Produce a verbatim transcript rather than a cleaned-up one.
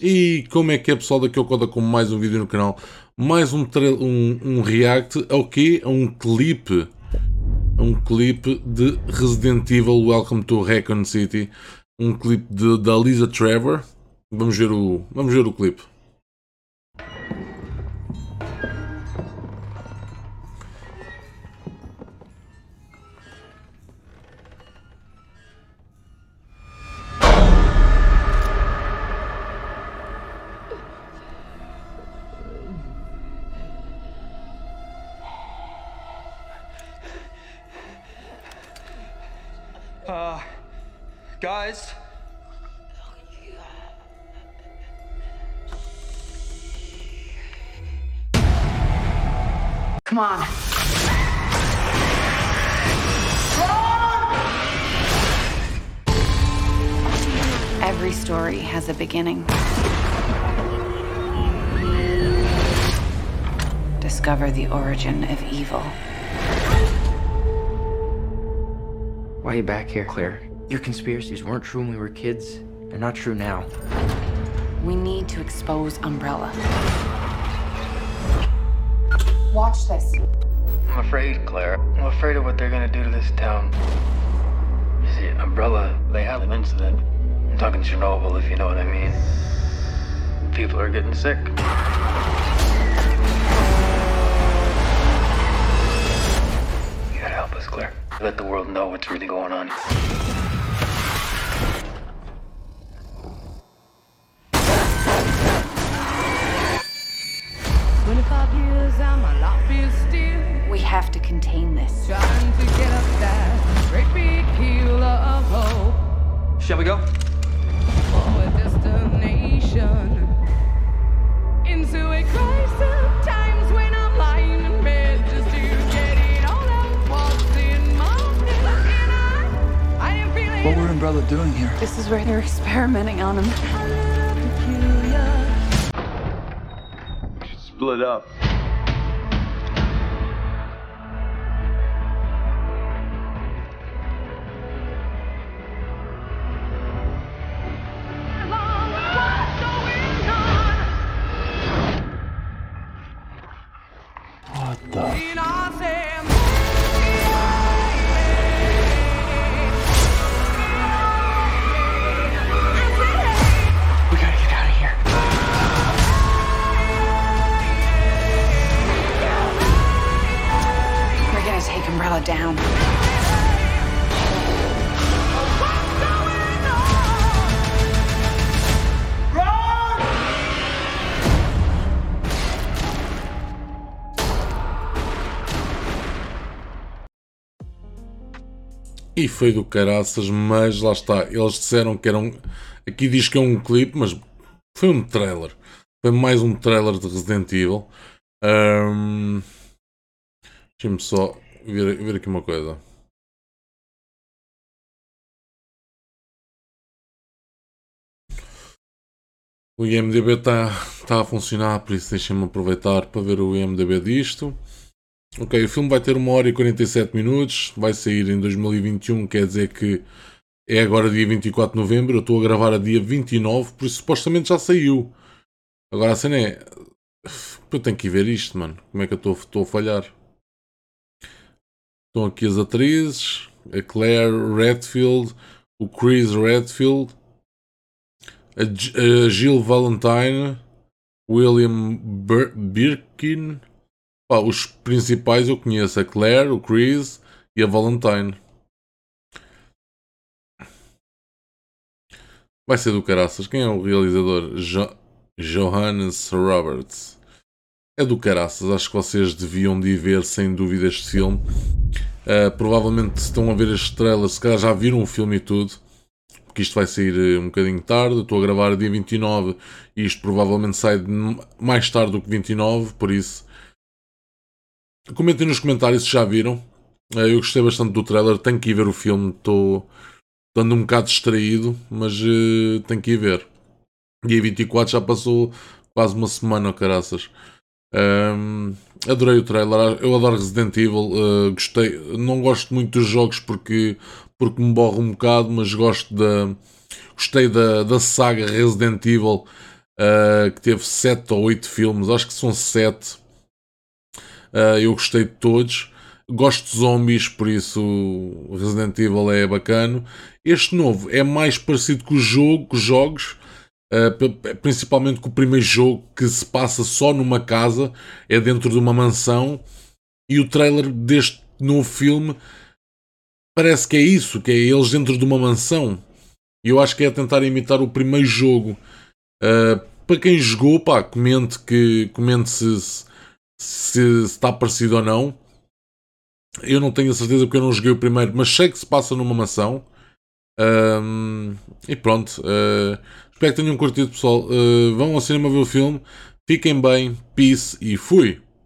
E como é que é, pessoal? Daqui eu conto com mais um vídeo no canal. Mais um, um, um react ao quê? A um clipe. A um clipe de Resident Evil Welcome to Raccoon City. Um clipe de, da Lisa Trevor. Vamos ver o, vamos ver o clipe. Uh, guys? Come on. Every story has a beginning. Discover the origin of evil. Why are you back here, Claire? Your conspiracies weren't true when we were kids. They're not true now. We need to expose Umbrella. Watch this. I'm afraid, Claire. I'm afraid of what they're gonna do to this town. You see, Umbrella, they had an incident. I'm talking Chernobyl, if you know what I mean. People are getting sick. You gotta help us, Claire. Let the world know what's really going on. twenty-five years, I'm a lot feel still. We have to contain this. Trying to get up that great big hill of hope. Shall we go? For a destination into a crisis of times when I'm lying in bed just to get it all out. What's in my and I, I am feeling. What were Umbrella doing here? This is where they're experimenting on him. Split up. What the? We gotta get out of here. Take Umbrella down. E foi do caraças, mas lá está. Eles disseram que eram. Aqui diz que é um clipe, mas foi um trailer. Foi mais um trailer de Resident Evil. Um... Deixa-me só. Ver, ver aqui uma coisa. O I M D B está tá a funcionar, por isso deixem-me aproveitar para ver o I M D B disto. Ok, o filme vai ter uma hora e quarenta e sete minutos, vai sair em dois mil e vinte e um, quer dizer que é agora dia vinte e quatro de novembro, eu estou a gravar a dia vinte e nove, por isso supostamente já saiu. Agora a cena é... Eu tenho que ir ver isto, mano. Como é que eu estou a falhar? Estão aqui as atrizes, a Claire Redfield, o Chris Redfield, a, a Jill Valentine, William Birkin. Pá, os principais eu conheço, a Claire, o Chris e a Valentine. Vai ser do caraças. Quem é o realizador? Jo Johannes Roberts. É do caraças, acho que vocês deviam de ir ver sem dúvida este filme. Uh, provavelmente estão a ver este trailer, se calhar já viram o filme e tudo, porque isto vai sair um bocadinho tarde. Eu estou a gravar dia vinte e nove e isto provavelmente sai mais tarde do que vinte e nove, por isso comentem nos comentários se já viram. Uh, eu gostei bastante do trailer, tenho que ir ver o filme, estou dando um bocado distraído, mas uh, tenho que ir ver. Dia vinte e quatro já passou quase uma semana, caraças. Um, adorei o trailer, eu adoro Resident Evil, uh, gostei, não gosto muito dos jogos porque, porque me borro um bocado, mas gosto da, gostei da, da saga Resident Evil, uh, que teve sete ou oito filmes, acho que são sete. Uh, eu gostei de todos. Gosto de zombies, por isso Resident Evil é bacano. Este novo é mais parecido com o jogo, com os jogos, uh, principalmente com o primeiro jogo, que se passa só numa casa, é dentro de uma mansão. E o trailer deste novo filme parece que é isso, que é eles dentro de uma mansão. E eu acho que é tentar imitar o primeiro jogo. Uh, para quem jogou, pá, comente, que, comente se, se, se está parecido ou não. Eu não tenho a certeza porque eu não joguei o primeiro, mas sei que se passa numa mansão. Um, e pronto. Uh, espero que tenham curtido, pessoal. Uh, vão ao cinema ver o filme. Fiquem bem. Peace e fui!